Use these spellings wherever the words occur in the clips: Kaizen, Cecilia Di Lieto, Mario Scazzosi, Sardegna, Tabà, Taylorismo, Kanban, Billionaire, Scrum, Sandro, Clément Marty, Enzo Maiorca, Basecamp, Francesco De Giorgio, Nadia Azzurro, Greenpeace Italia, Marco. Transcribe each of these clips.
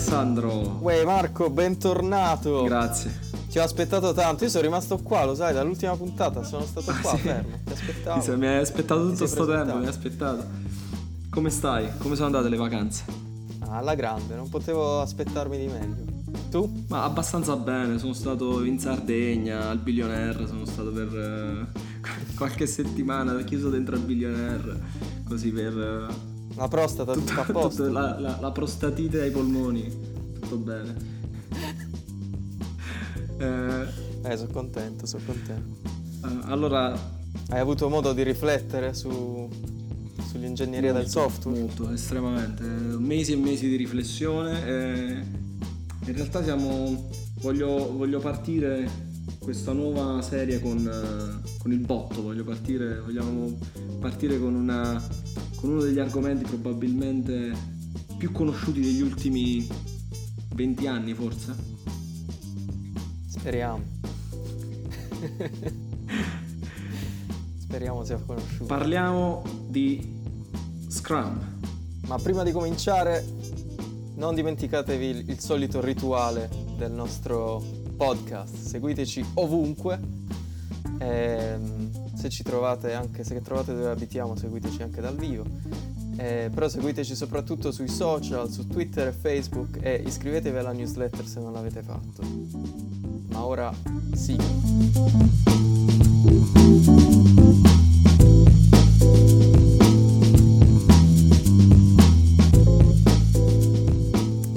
Sandro. Uè Marco, bentornato. Grazie. Ci ho aspettato tanto, io sono rimasto qua, lo sai, dall'ultima puntata sono stato qua, sì. Fermo, ti aspettavo. Mi hai aspettato tutto sto tempo, mi hai aspettato. Come stai? Come sono andate le vacanze? Alla grande, non potevo aspettarmi di meglio. Tu? Ma abbastanza bene, sono stato in Sardegna, al Billionaire, sono stato per qualche settimana chiuso dentro al Billionaire, così per... La prostata tutta a posto. La prostatite ai polmoni, tutto bene. Sono contento. Allora, hai avuto modo di riflettere sull'ingegneria del software? Molto, estremamente. Mesi e mesi di riflessione. In realtà voglio partire questa nuova serie con il botto. Vogliamo partire con uno degli argomenti probabilmente più conosciuti degli ultimi 20 anni, forse. Speriamo sia conosciuto. Parliamo di Scrum. Ma prima di cominciare, non dimenticatevi il solito rituale del nostro podcast. Seguiteci ovunque. Se trovate dove abitiamo, seguiteci anche dal vivo. Però seguiteci soprattutto sui social, su Twitter e Facebook, e iscrivetevi alla newsletter se non l'avete fatto. Ma ora sì.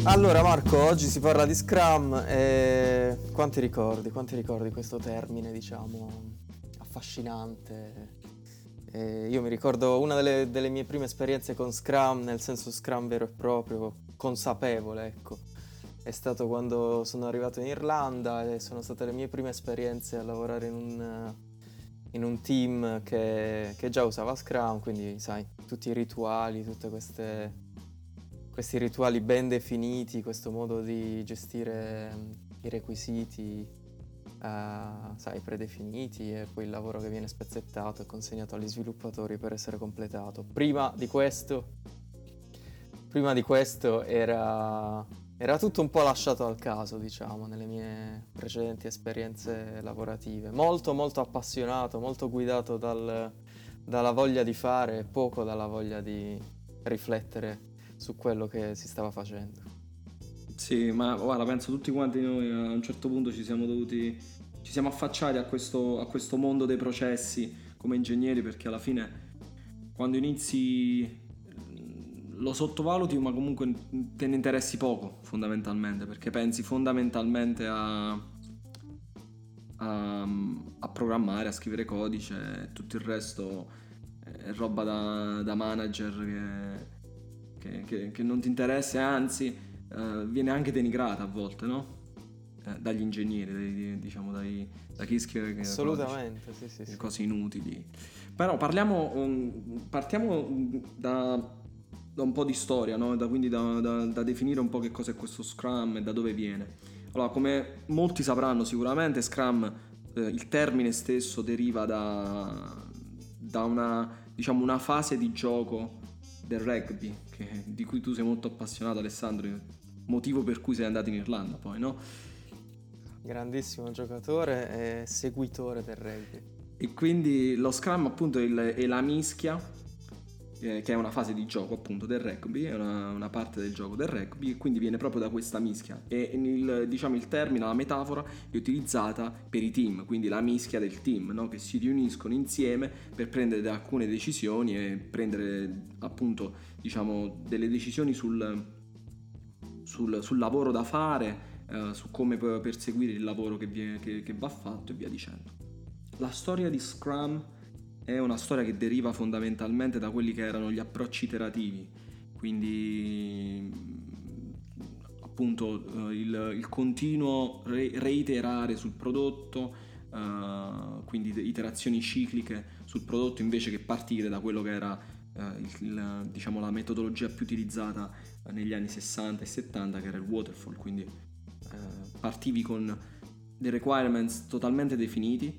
Allora Marco, oggi si parla di Scrum e quanti ricordi questo termine, diciamo, affascinante. Io mi ricordo una delle mie prime esperienze con Scrum, nel senso Scrum vero e proprio, consapevole, ecco. È stato quando sono arrivato in Irlanda e sono state le mie prime esperienze a lavorare in un team che già usava Scrum, quindi sai, tutti i rituali, questi rituali ben definiti, questo modo di gestire i requisiti, sai, predefiniti, e poi il lavoro che viene spezzettato e consegnato agli sviluppatori per essere completato. Prima di questo era tutto un po' lasciato al caso, diciamo, nelle mie precedenti esperienze lavorative. Molto, molto appassionato, molto guidato dalla voglia di fare e poco dalla voglia di riflettere su quello che si stava facendo. Sì, ma guarda, penso tutti quanti noi a un certo punto ci siamo affacciati a questo mondo dei processi come ingegneri, perché alla fine quando inizi... lo sottovaluti, ma comunque te ne interessi poco, fondamentalmente, perché pensi fondamentalmente a programmare, a scrivere codice, tutto il resto è roba da manager che non ti interessa, anzi viene anche denigrata a volte, no? Dagli ingegneri, diciamo, da chi scrive, assolutamente, codice, sì. Cose inutili. Però partiamo da un po' di storia, no? Quindi da definire un po' che cos'è questo Scrum e da dove viene. Allora, come molti sapranno sicuramente, Scrum, il termine stesso deriva da una, diciamo, una fase di gioco del rugby, di cui tu sei molto appassionato, Alessandro, motivo per cui sei andato in Irlanda poi, no? Grandissimo giocatore e seguitore del rugby. E quindi lo Scrum, appunto, è la mischia, che è una fase di gioco, appunto, del rugby, è una parte del gioco del rugby, e quindi viene proprio da questa mischia. E il termine, la metafora è utilizzata per i team, quindi la mischia del team, no? Che si riuniscono insieme per prendere alcune decisioni e prendere, appunto, diciamo, delle decisioni sul lavoro da fare, su come perseguire il lavoro che va fatto e via dicendo. La storia di Scrum è una storia che deriva fondamentalmente da quelli che erano gli approcci iterativi, quindi appunto il continuo reiterare sul prodotto, quindi iterazioni cicliche sul prodotto, invece che partire da quello che era diciamo la metodologia più utilizzata negli anni 60 e 70, che era il waterfall. Quindi partivi con dei requirements totalmente definiti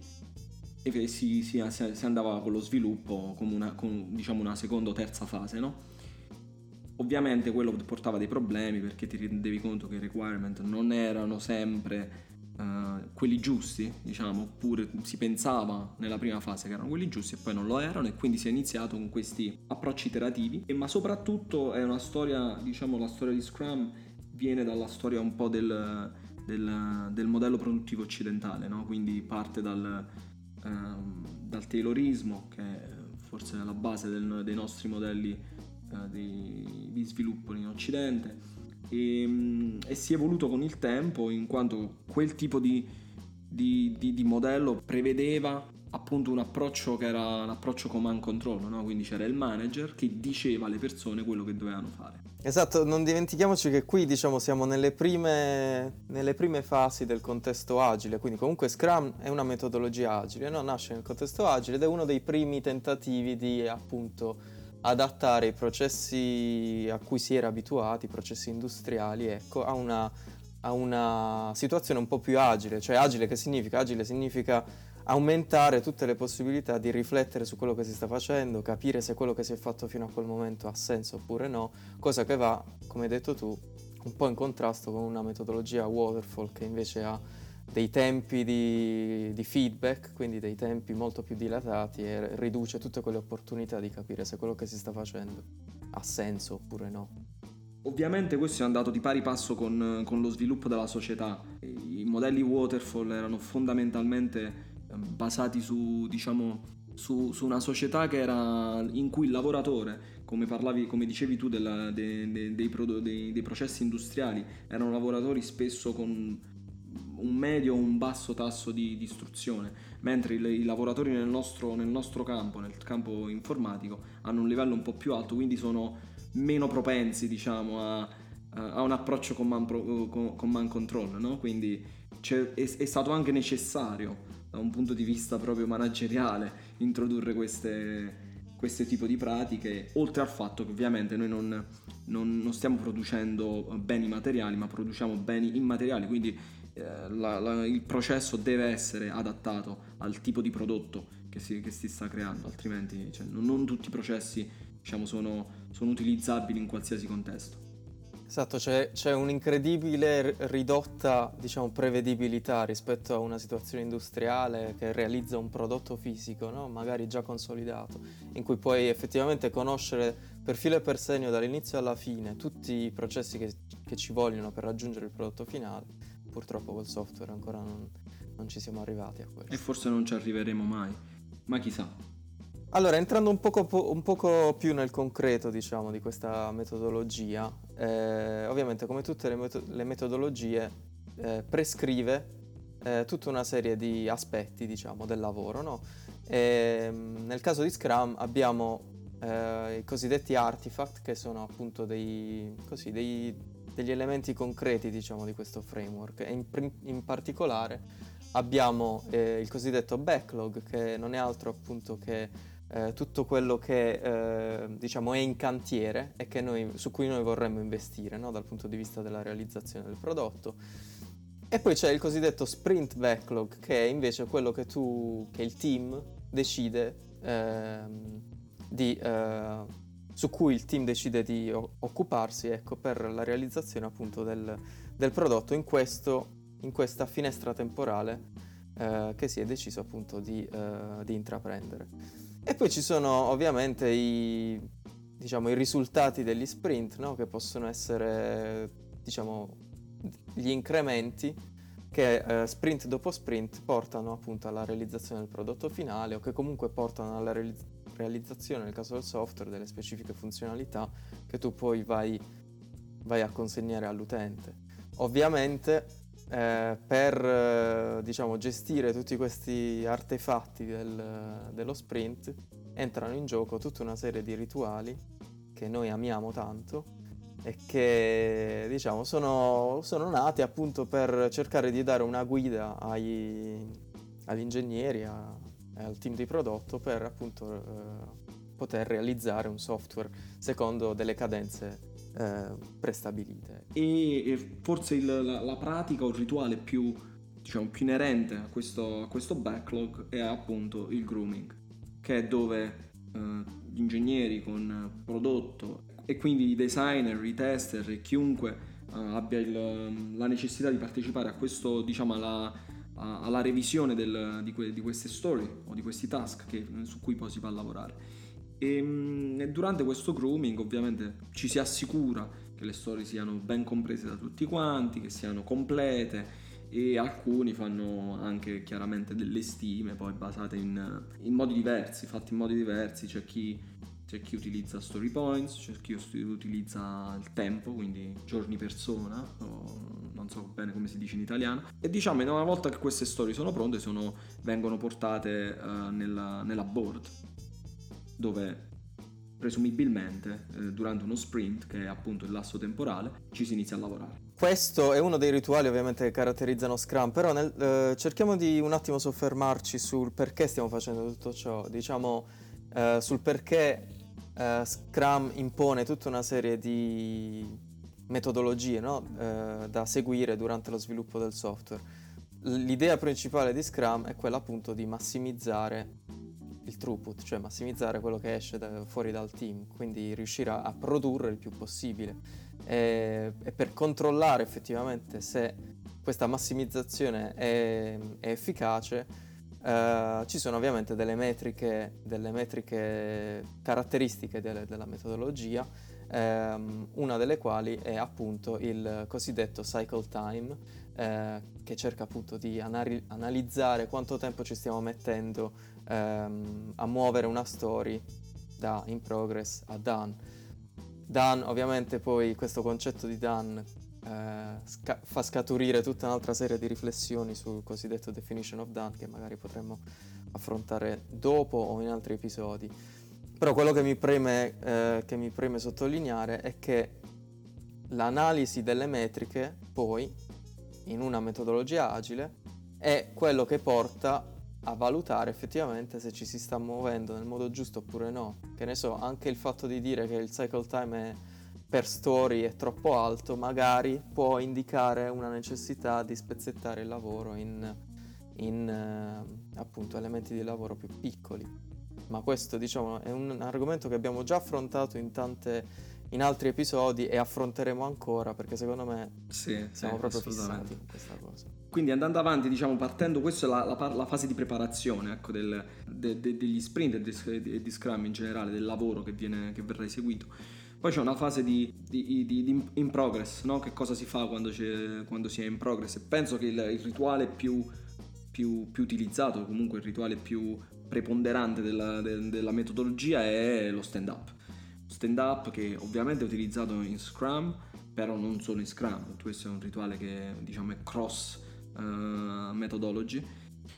e si andava con lo sviluppo come una, diciamo, una seconda o terza fase, no? Ovviamente quello portava dei problemi, perché ti rendevi conto che i requirement non erano sempre quelli giusti, diciamo, oppure si pensava nella prima fase che erano quelli giusti e poi non lo erano, e quindi si è iniziato con questi approcci iterativi. Ma soprattutto è una storia, diciamo, la storia di Scrum viene dalla storia un po' del modello produttivo occidentale, no? Quindi parte dal Taylorismo, che è forse la base dei nostri modelli di sviluppo in Occidente, e si è evoluto con il tempo, in quanto quel tipo di modello prevedeva appunto un approccio che era un approccio command control, no? Quindi c'era il manager che diceva alle persone quello che dovevano fare. Esatto, non dimentichiamoci che qui, diciamo, siamo nelle prime fasi del contesto agile, quindi comunque Scrum è una metodologia agile, no? Nasce nel contesto agile ed è uno dei primi tentativi di, appunto, adattare i processi a cui si era abituati, i processi industriali, ecco, a una situazione un po' più agile. Cioè, agile che significa? Agile significa aumentare tutte le possibilità di riflettere su quello che si sta facendo, capire se quello che si è fatto fino a quel momento ha senso oppure no, cosa che va, come hai detto tu, un po' in contrasto con una metodologia waterfall che invece ha dei tempi di feedback, quindi dei tempi molto più dilatati, e riduce tutte quelle opportunità di capire se quello che si sta facendo ha senso oppure no. Ovviamente questo è andato di pari passo con lo sviluppo della società. I modelli waterfall erano fondamentalmente basati su, diciamo, su una società che era, in cui il lavoratore, come dicevi tu, dei processi industriali, erano lavoratori spesso con un medio o un basso tasso di istruzione, mentre i lavoratori nel nostro campo, nel campo informatico, hanno un livello un po' più alto, quindi sono meno propensi, diciamo, a un approccio command control, no? Quindi è stato anche necessario, da un punto di vista proprio manageriale, introdurre queste tipo di pratiche, oltre al fatto che ovviamente noi non stiamo producendo beni materiali, ma produciamo beni immateriali, quindi il processo deve essere adattato al tipo di prodotto che si sta creando, altrimenti, cioè, non tutti i processi, diciamo, sono utilizzabili in qualsiasi contesto. Esatto, c'è un'incredibile ridotta, diciamo, prevedibilità rispetto a una situazione industriale che realizza un prodotto fisico, no? Magari già consolidato, in cui puoi effettivamente conoscere per filo e per segno, dall'inizio alla fine, tutti i processi che ci vogliono per raggiungere il prodotto finale. Purtroppo col software ancora non ci siamo arrivati a questo. E forse non ci arriveremo mai, ma chissà. Allora, entrando un poco più nel concreto, diciamo, di questa metodologia, ovviamente come tutte le metodologie prescrive tutta una serie di aspetti, diciamo, del lavoro, no? Nel caso di Scrum abbiamo i cosiddetti artifact, che sono appunto degli elementi concreti, diciamo, di questo framework, e in particolare abbiamo il cosiddetto backlog, che non è altro appunto che tutto quello che diciamo è in cantiere e che su cui noi vorremmo investire, no? Dal punto di vista della realizzazione del prodotto. E poi c'è il cosiddetto sprint backlog, che è invece quello che il team decide su cui il team decide di occuparsi, ecco, per la realizzazione appunto del prodotto in questa finestra temporale che si è deciso appunto di intraprendere. E poi ci sono ovviamente i risultati degli sprint, no? Che possono essere, diciamo, gli incrementi che sprint dopo sprint portano appunto alla realizzazione del prodotto finale, o che comunque portano alla realizzazione, nel caso del software, delle specifiche funzionalità che tu poi vai a consegnare all'utente. Ovviamente per diciamo gestire tutti questi artefatti dello sprint entrano in gioco tutta una serie di rituali che noi amiamo tanto e che, diciamo, sono nati appunto per cercare di dare una guida agli ingegneri, al team di prodotto, per appunto poter realizzare un software secondo delle cadenze prestabilite. E forse la pratica o il rituale più, diciamo, più inerente a questo backlog è appunto il grooming, che è dove gli ingegneri con prodotto e quindi i designer, i tester e chiunque abbia la necessità di partecipare a questo, diciamo, alla revisione di queste storie o di questi task su cui poi si va a lavorare. E durante questo grooming ovviamente ci si assicura che le storie siano ben comprese da tutti quanti, che siano complete, e alcuni fanno anche chiaramente delle stime poi basate in modi diversi, fatte in modi diversi. C'è chi utilizza story points, c'è chi utilizza il tempo, quindi giorni persona, non so bene come si dice in italiano, e diciamo una volta che queste storie sono pronte vengono portate nella board, dove presumibilmente durante uno sprint, che è appunto il lasso temporale, ci si inizia a lavorare. Questo è uno dei rituali ovviamente che caratterizzano Scrum, però cerchiamo di un attimo soffermarci sul perché stiamo facendo tutto ciò, diciamo sul perché Scrum impone tutta una serie di metodologie, no? Da seguire durante lo sviluppo del software. L'idea principale di Scrum è quella appunto di massimizzare il throughput, cioè massimizzare quello che esce fuori dal team, quindi riuscire a produrre il più possibile, e per controllare effettivamente se questa massimizzazione è efficace ci sono ovviamente delle metriche caratteristiche della metodologia, una delle quali è appunto il cosiddetto cycle time, che cerca appunto di analizzare quanto tempo ci stiamo mettendo a muovere una story da in progress a done. Ovviamente poi questo concetto di done fa scaturire tutta un'altra serie di riflessioni sul cosiddetto definition of done, che magari potremmo affrontare dopo o in altri episodi. Però quello che mi preme sottolineare è che l'analisi delle metriche poi in una metodologia agile è quello che porta a valutare effettivamente se ci si sta muovendo nel modo giusto oppure no. Che ne so, anche il fatto di dire che il cycle time per story è troppo alto magari può indicare una necessità di spezzettare il lavoro in appunto elementi di lavoro più piccoli. Ma questo, diciamo, è un argomento che abbiamo già affrontato in altri episodi e affronteremo ancora, perché secondo me siamo proprio fissati in questa cosa. Quindi andando avanti, diciamo, partendo, questa è la fase di preparazione, ecco, degli sprint e di Scrum in generale, del lavoro che verrà eseguito. Poi c'è una fase di in progress, no? Che cosa si fa quando si è in progress? Penso che il rituale più utilizzato, comunque il rituale più preponderante della metodologia è lo stand-up. Stand-up che ovviamente è utilizzato in Scrum, però non solo in Scrum. Questo è un rituale che, diciamo, è cross methodology.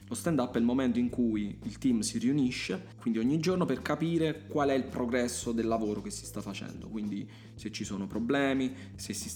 Lo stand-up è il momento in cui il team si riunisce, quindi ogni giorno, per capire qual è il progresso del lavoro che si sta facendo, quindi se ci sono problemi, se ci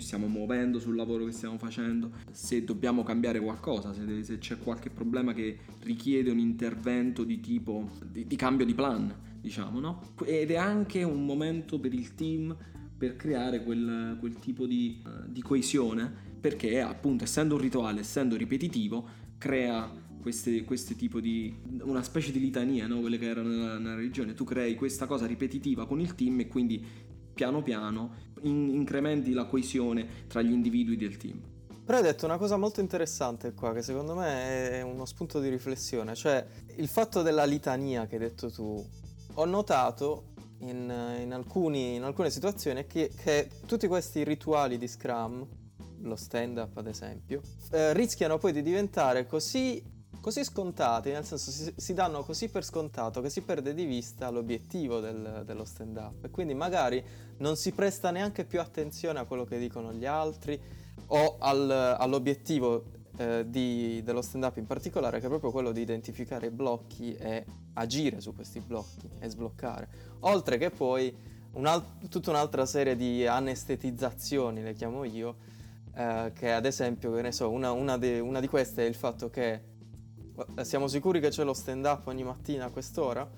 stiamo muovendo sul lavoro che stiamo facendo, se dobbiamo cambiare qualcosa, se c'è qualche problema che richiede un intervento di tipo di cambio di plan, diciamo, no? Ed è anche un momento per il team per creare quel tipo di coesione, perché appunto, essendo un rituale, essendo ripetitivo, crea queste tipo di una specie di litania, no? Quelle che erano nella religione. Tu crei questa cosa ripetitiva con il team e quindi piano piano incrementi la coesione tra gli individui del team. Però hai detto una cosa molto interessante qua, che secondo me è uno spunto di riflessione, cioè il fatto della litania che hai detto tu. Ho notato in alcune situazioni che tutti questi rituali di Scrum, lo stand-up ad esempio, rischiano poi di diventare così scontati, nel senso si danno così per scontato che si perde di vista l'obiettivo dello stand-up, e quindi magari non si presta neanche più attenzione a quello che dicono gli altri o all'obiettivo dello stand-up in particolare, che è proprio quello di identificare i blocchi e agire su questi blocchi e sbloccare, oltre che poi tutta un'altra serie di anestetizzazioni, le chiamo io, che ad esempio, che ne so, una di queste è il fatto che siamo sicuri che c'è lo stand up ogni mattina a quest'ora,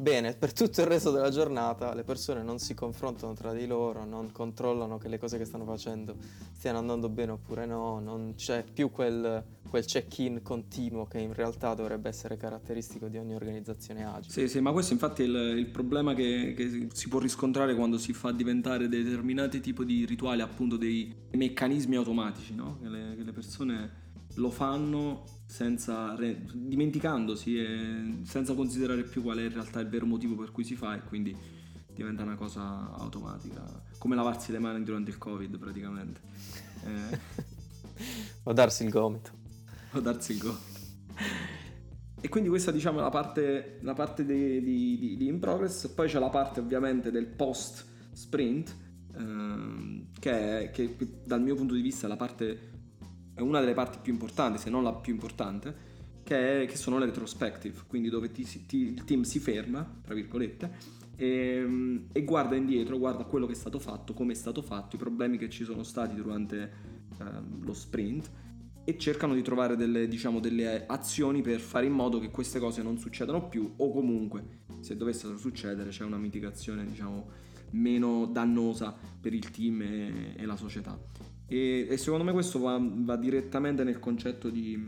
Bene, per tutto il resto della giornata le persone non si confrontano tra di loro, non controllano che le cose che stanno facendo stiano andando bene oppure no, non c'è più quel check-in continuo che in realtà dovrebbe essere caratteristico di ogni organizzazione agile. Sì, sì, ma questo infatti è il problema che si può riscontrare quando si fa diventare determinati tipi di rituali, appunto dei meccanismi automatici, no? Che le persone lo fanno dimenticandosi e senza considerare più qual è in realtà il vero motivo per cui si fa, e quindi diventa una cosa automatica, come lavarsi le mani durante il Covid praticamente o darsi il gomito. E quindi questa, diciamo, è la parte di in progress. Poi c'è la parte ovviamente del post sprint che dal mio punto di vista è una delle parti più importanti, se non la più importante, che sono le retrospective, quindi dove il team si ferma, tra virgolette, e guarda indietro, guarda quello che è stato fatto, come è stato fatto, i problemi che ci sono stati durante lo sprint, e cercano di trovare delle azioni per fare in modo che queste cose non succedano più, o comunque, se dovessero succedere, c'è una mitigazione, diciamo, meno dannosa per il team e la società. E secondo me questo va direttamente nel concetto di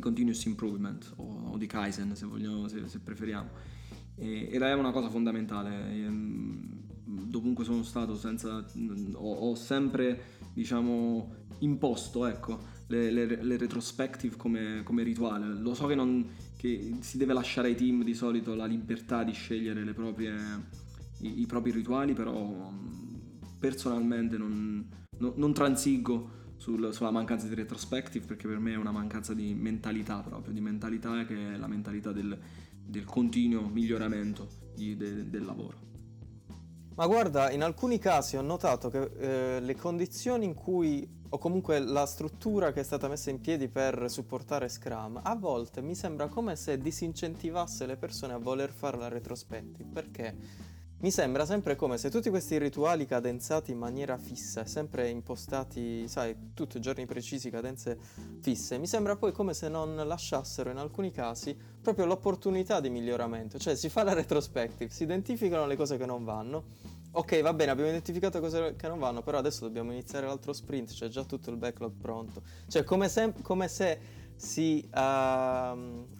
continuous improvement o di Kaizen, se vogliamo, se preferiamo, ed è una cosa fondamentale. Dovunque sono stato, ho sempre, diciamo, imposto, ecco, le retrospective come rituale. Lo so che si deve lasciare ai team di solito la libertà di scegliere i propri rituali, però personalmente non transigo sulla mancanza di retrospective, perché per me è una mancanza di mentalità, proprio di mentalità, che è la mentalità del continuo miglioramento del lavoro. Ma guarda, in alcuni casi ho notato che le condizioni in cui, o comunque la struttura che è stata messa in piedi per supportare Scrum, a volte mi sembra come se disincentivasse le persone a voler fare la retrospective, perché mi sembra sempre come se tutti questi rituali cadenzati in maniera fissa, sempre impostati, sai, tutti i giorni precisi, cadenze fisse, mi sembra poi come se non lasciassero in alcuni casi proprio l'opportunità di miglioramento. Cioè si fa la retrospective, si identificano le cose che non vanno, ok, va bene, abbiamo identificato cose che non vanno, però adesso dobbiamo iniziare l'altro sprint, c'è già tutto il backlog pronto. Cioè come se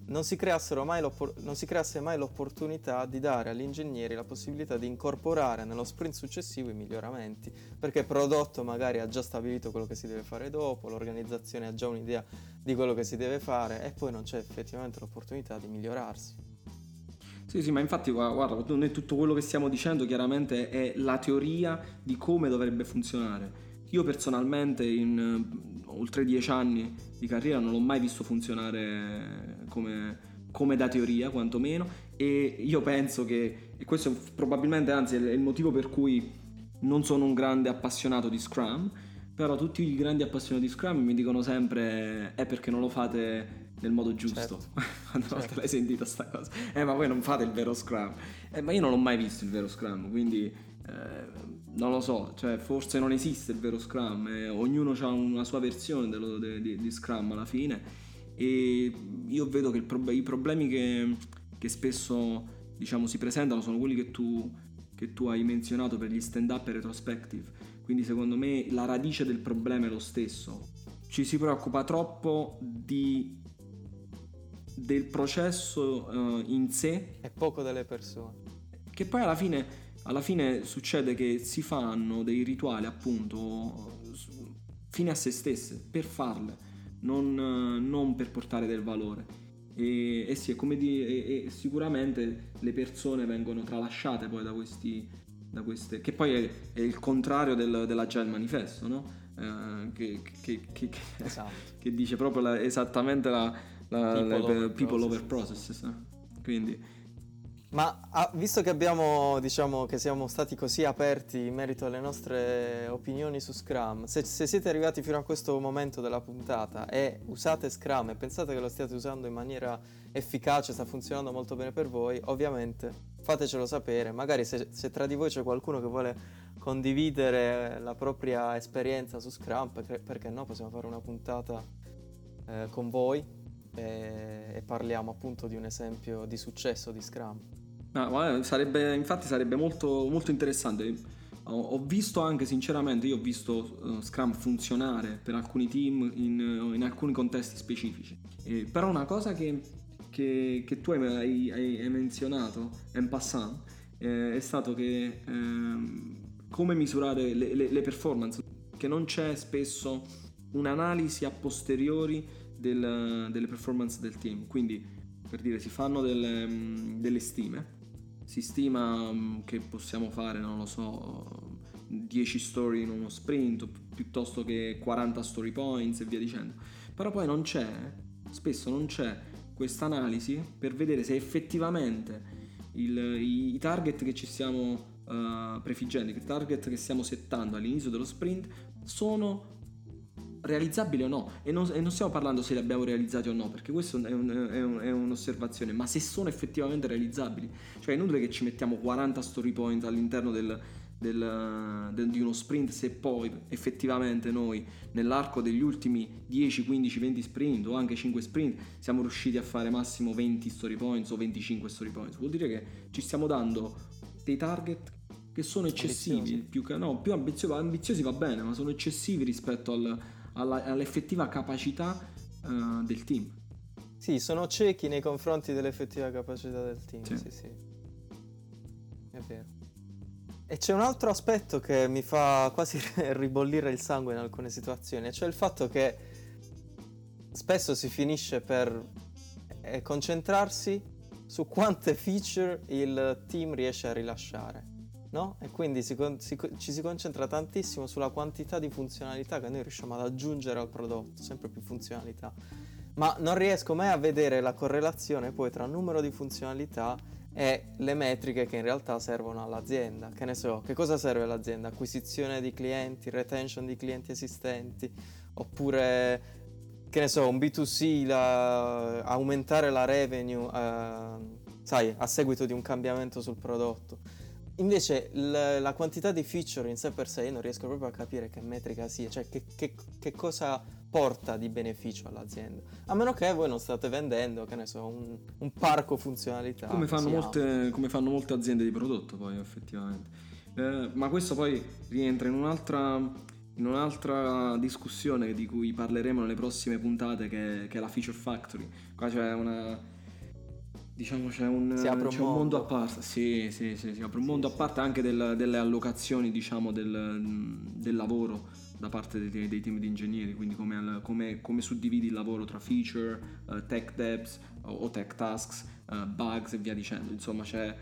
non si creasse mai l'opportunità di dare agli ingegneri la possibilità di incorporare nello sprint successivo i miglioramenti, perché il prodotto magari ha già stabilito quello che si deve fare dopo, l'organizzazione ha già un'idea di quello che si deve fare, e poi non c'è effettivamente l'opportunità di migliorarsi. Sì, ma infatti guarda, noi tutto quello che stiamo dicendo chiaramente è la teoria di come dovrebbe funzionare. Io personalmente in oltre 10 anni di carriera non l'ho mai visto funzionare come da teoria, quantomeno, e io penso che, e questo probabilmente anzi è il motivo per cui non sono un grande appassionato di Scrum, però tutti i grandi appassionati di Scrum mi dicono sempre è perché non lo fate nel modo giusto. Certo. L'hai sentita sta cosa? Ma voi non fate il vero Scrum. Ma io non l'ho mai visto il vero Scrum, quindi non lo so, cioè forse non esiste il vero Scrum, ognuno ha una sua versione di Scrum alla fine, e io vedo che i problemi che spesso, diciamo, si presentano sono quelli che tu hai menzionato per gli stand-up e retrospective. Quindi secondo me la radice del problema è lo stesso. Ci si preoccupa troppo del processo in sé e poco delle persone, che poi alla fine succede che si fanno dei rituali, appunto, fine a se stesse, per farle, non per portare del valore, e sicuramente le persone vengono tralasciate poi da queste, che poi è il contrario dell'Agile Manifesto, no? Che esatto. Che dice proprio esattamente la people over processes, quindi. Ma visto che abbiamo, diciamo, che siamo stati così aperti in merito alle nostre opinioni su Scrum, se siete arrivati fino a questo momento della puntata e usate Scrum e pensate che lo stiate usando in maniera efficace, sta funzionando molto bene per voi, ovviamente fatecelo sapere. Magari se tra di voi c'è qualcuno che vuole condividere la propria esperienza su Scrum, perché no, possiamo fare una puntata con voi e parliamo appunto di un esempio di successo di Scrum. No, sarebbe molto, molto interessante. Ho visto anche, sinceramente, io ho visto Scrum funzionare per alcuni team in alcuni contesti specifici. Però una cosa che tu hai menzionato en passant è stato che come misurare le performance, che non c'è spesso un'analisi a posteriori delle performance del team. Quindi, per dire, si fanno delle stime. Si stima che possiamo fare, non lo so, 10 story in uno sprint piuttosto che 40 story points e via dicendo. Però poi spesso non c'è questa analisi per vedere se effettivamente i target che ci stiamo prefiggendo, i target che stiamo settando all'inizio dello sprint sono realizzabili o no, e non stiamo parlando se li abbiamo realizzati o no, perché questa è un'osservazione, ma se sono effettivamente realizzabili. Cioè è inutile che ci mettiamo 40 story point all'interno di uno sprint se poi effettivamente noi nell'arco degli ultimi 10, 15, 20 sprint o anche 5 sprint siamo riusciti a fare massimo 20 story points o 25 story points. Vuol dire che ci stiamo dando dei target che sono eccessivi, ambiziosi. Ambiziosi va bene, ma sono eccessivi rispetto all'effettiva capacità del team. Sì, sono ciechi nei confronti dell'effettiva capacità del team. Sì. È vero. E c'è un altro aspetto che mi fa quasi ribollire il sangue in alcune situazioni, cioè il fatto che spesso si finisce per concentrarsi su quante feature il team riesce a rilasciare, no? E quindi ci si concentra tantissimo sulla quantità di funzionalità che noi riusciamo ad aggiungere al prodotto, sempre più funzionalità, ma non riesco mai a vedere la correlazione poi tra il numero di funzionalità e le metriche che in realtà servono all'azienda. Che ne so, che cosa serve all'azienda? Acquisizione di clienti, retention di clienti esistenti, oppure, che ne so, un B2C, aumentare la revenue, sai, a seguito di un cambiamento sul prodotto. Invece la quantità di feature in sé per sé io non riesco proprio a capire che metrica sia, cioè che cosa porta di beneficio all'azienda, a meno che voi non state vendendo, che ne so, un parco funzionalità, come fanno molte aziende di prodotto poi effettivamente, ma questo poi rientra in un'altra discussione di cui parleremo nelle prossime puntate, che è la feature factory. Qua c'è un mondo a parte. Sì, si apre un mondo a parte anche delle allocazioni, diciamo, del lavoro da parte dei team di ingegneri. Quindi come suddividi il lavoro tra feature, tech depths o tech tasks, bugs e via dicendo. Insomma, c'è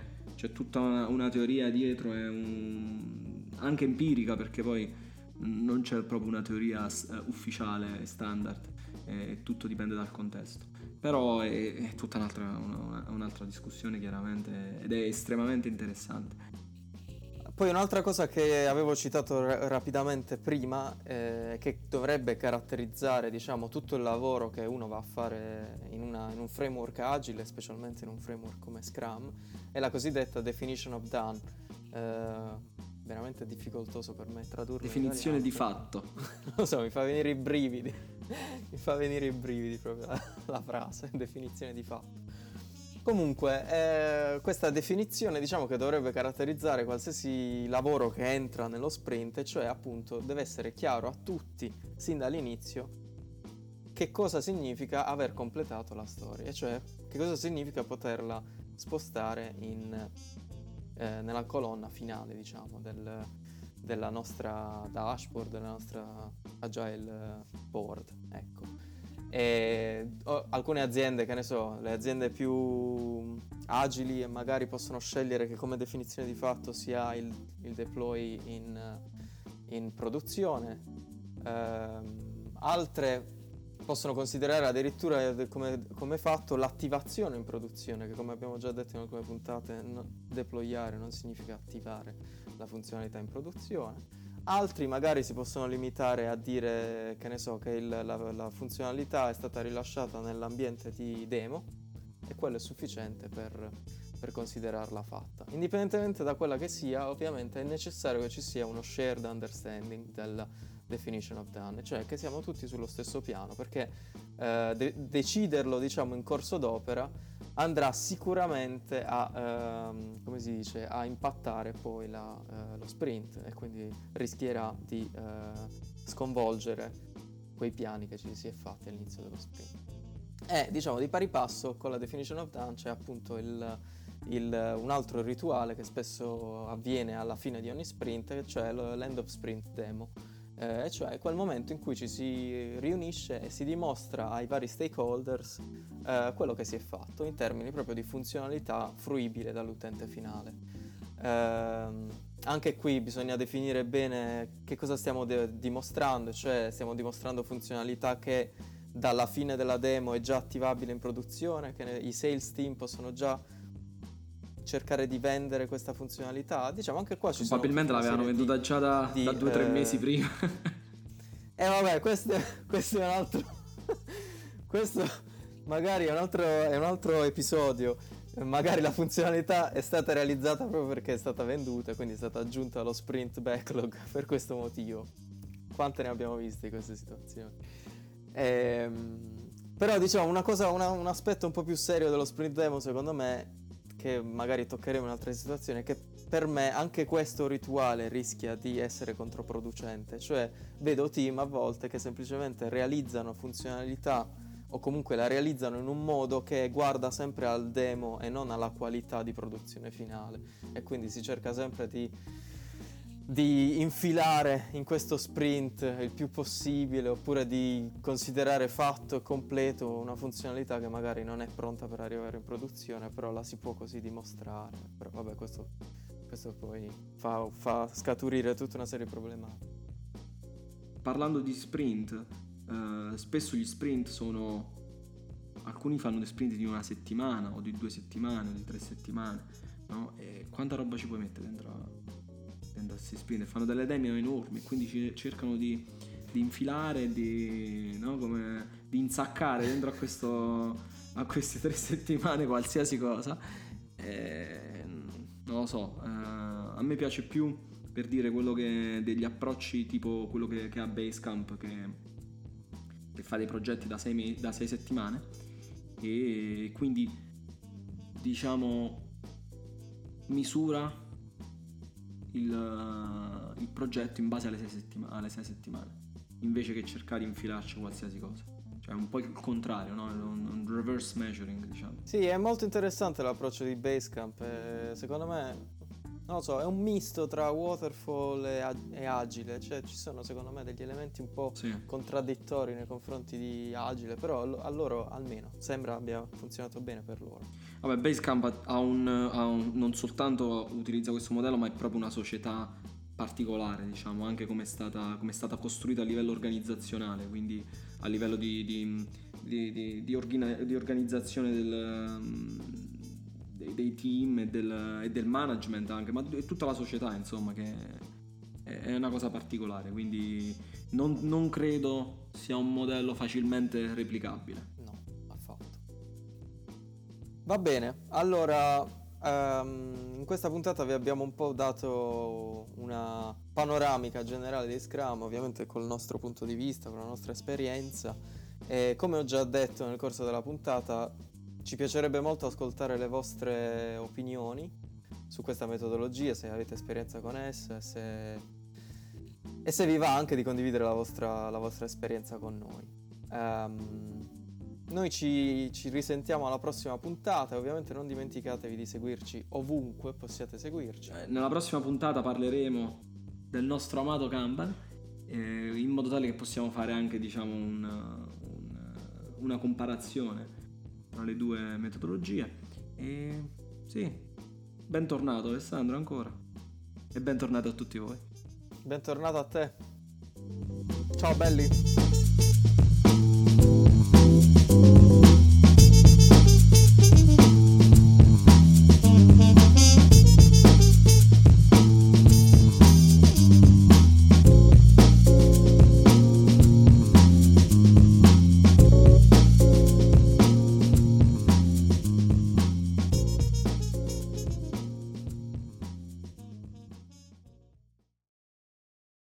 tutta una teoria dietro, anche empirica, perché poi non c'è proprio una teoria ufficiale standard, tutto dipende dal contesto. Però è tutta un'altra discussione, chiaramente, ed è estremamente interessante. Poi un'altra cosa che avevo citato rapidamente prima, che dovrebbe caratterizzare, diciamo, tutto il lavoro che uno va a fare in un framework agile, specialmente in un framework come Scrum, è la cosiddetta definition of done. Veramente difficoltoso per me tradurre. Definizione di fatto. Non lo so, mi fa venire i brividi. Mi fa venire i brividi proprio la frase, definizione di fatto. Comunque, questa definizione, diciamo, che dovrebbe caratterizzare qualsiasi lavoro che entra nello sprint, cioè appunto deve essere chiaro a tutti sin dall'inizio che cosa significa aver completato la storia, e cioè che cosa significa poterla spostare nella colonna finale, diciamo, della nostra dashboard, della nostra agile board, ecco. E alcune aziende, che ne so, le aziende più agili, e magari possono scegliere che come definizione di fatto sia il deploy in produzione, altre possono considerare addirittura come fatto l'attivazione in produzione, che, come abbiamo già detto in alcune puntate, deployare non significa attivare la funzionalità in produzione. Altri magari si possono limitare a dire, che ne so, che la funzionalità è stata rilasciata nell'ambiente di demo e quello è sufficiente per per considerarla fatta. Indipendentemente da quella che sia, ovviamente è necessario che ci sia uno shared understanding del definition of done, cioè che siamo tutti sullo stesso piano, perché deciderlo, diciamo, in corso d'opera andrà sicuramente a impattare poi lo sprint, e quindi rischierà di sconvolgere quei piani che ci si è fatti all'inizio dello sprint. E diciamo di pari passo con la definition of done c'è appunto un altro rituale che spesso avviene alla fine di ogni sprint, cioè l'end of sprint demo, cioè quel momento in cui ci si riunisce e si dimostra ai vari stakeholders quello che si è fatto in termini proprio di funzionalità fruibile dall'utente finale. Anche qui bisogna definire bene che cosa stiamo dimostrando, cioè stiamo dimostrando funzionalità che dalla fine della demo è già attivabile in produzione, che i sales team possono già cercare di vendere questa funzionalità. Diciamo anche qua ci sono, probabilmente l'avevano venduta già da 2 o 3 mesi prima. Vabbè, questo è un altro questo magari è un altro episodio. Magari la funzionalità è stata realizzata proprio perché è stata venduta, quindi è stata aggiunta allo sprint backlog per questo motivo. Quante ne abbiamo viste in queste situazioni? Però diciamo un aspetto un po' più serio dello sprint demo, secondo me, che magari toccheremo in altre situazioni, è che per me anche questo rituale rischia di essere controproducente, cioè vedo team a volte che semplicemente realizzano funzionalità o comunque la realizzano in un modo che guarda sempre al demo e non alla qualità di produzione finale, e quindi si cerca sempre di infilare in questo sprint il più possibile, oppure di considerare fatto e completo una funzionalità che magari non è pronta per arrivare in produzione, però la si può così dimostrare. Però vabbè, questo poi fa scaturire tutta una serie di problematiche. Parlando di sprint, spesso gli sprint sono, alcuni fanno dei sprint di una settimana o di 2 settimane o di 3 settimane, no? E quanta roba ci puoi mettere dentro a questi sprint? Fanno delle demo enormi, quindi cercano di infilare, di insaccare dentro a queste 3 settimane qualsiasi cosa. Non lo so, a me piace più, per dire, quello che degli approcci tipo quello che ha Basecamp, che fa dei progetti da 6 settimane, e quindi diciamo misura il progetto in base alle 6 settimane, invece che cercare di infilarci qualsiasi cosa. Cioè un po' il contrario, no? Un reverse measuring, diciamo. Sì, è molto interessante l'approccio di Basecamp, secondo me. Non lo so, è un misto tra waterfall e agile, cioè ci sono secondo me degli elementi un po' contraddittori nei confronti di agile, però a loro almeno sembra abbia funzionato bene per loro. Vabbè, Basecamp non soltanto utilizza questo modello, ma è proprio una società particolare, diciamo, anche come è stata costruita a livello organizzazionale, quindi a livello di organizzazione dei team e del management anche, ma è tutta la società, insomma, che è una cosa particolare, quindi non credo sia un modello facilmente replicabile. No, affatto. Va bene, allora in questa puntata vi abbiamo un po' dato una panoramica generale di Scrum, ovviamente col nostro punto di vista, con la nostra esperienza, e come ho già detto nel corso della puntata ci piacerebbe molto ascoltare le vostre opinioni su questa metodologia, se avete esperienza con essa, e se vi va anche di condividere la vostra esperienza con noi. Noi ci risentiamo alla prossima puntata. Ovviamente non dimenticatevi di seguirci ovunque possiate seguirci. Nella prossima puntata parleremo del nostro amato Kanban, in modo tale che possiamo fare anche, diciamo, una comparazione tra le 2 metodologie. E sì, bentornato Alessandro ancora, e bentornato a tutti voi. Bentornato a te, ciao belli.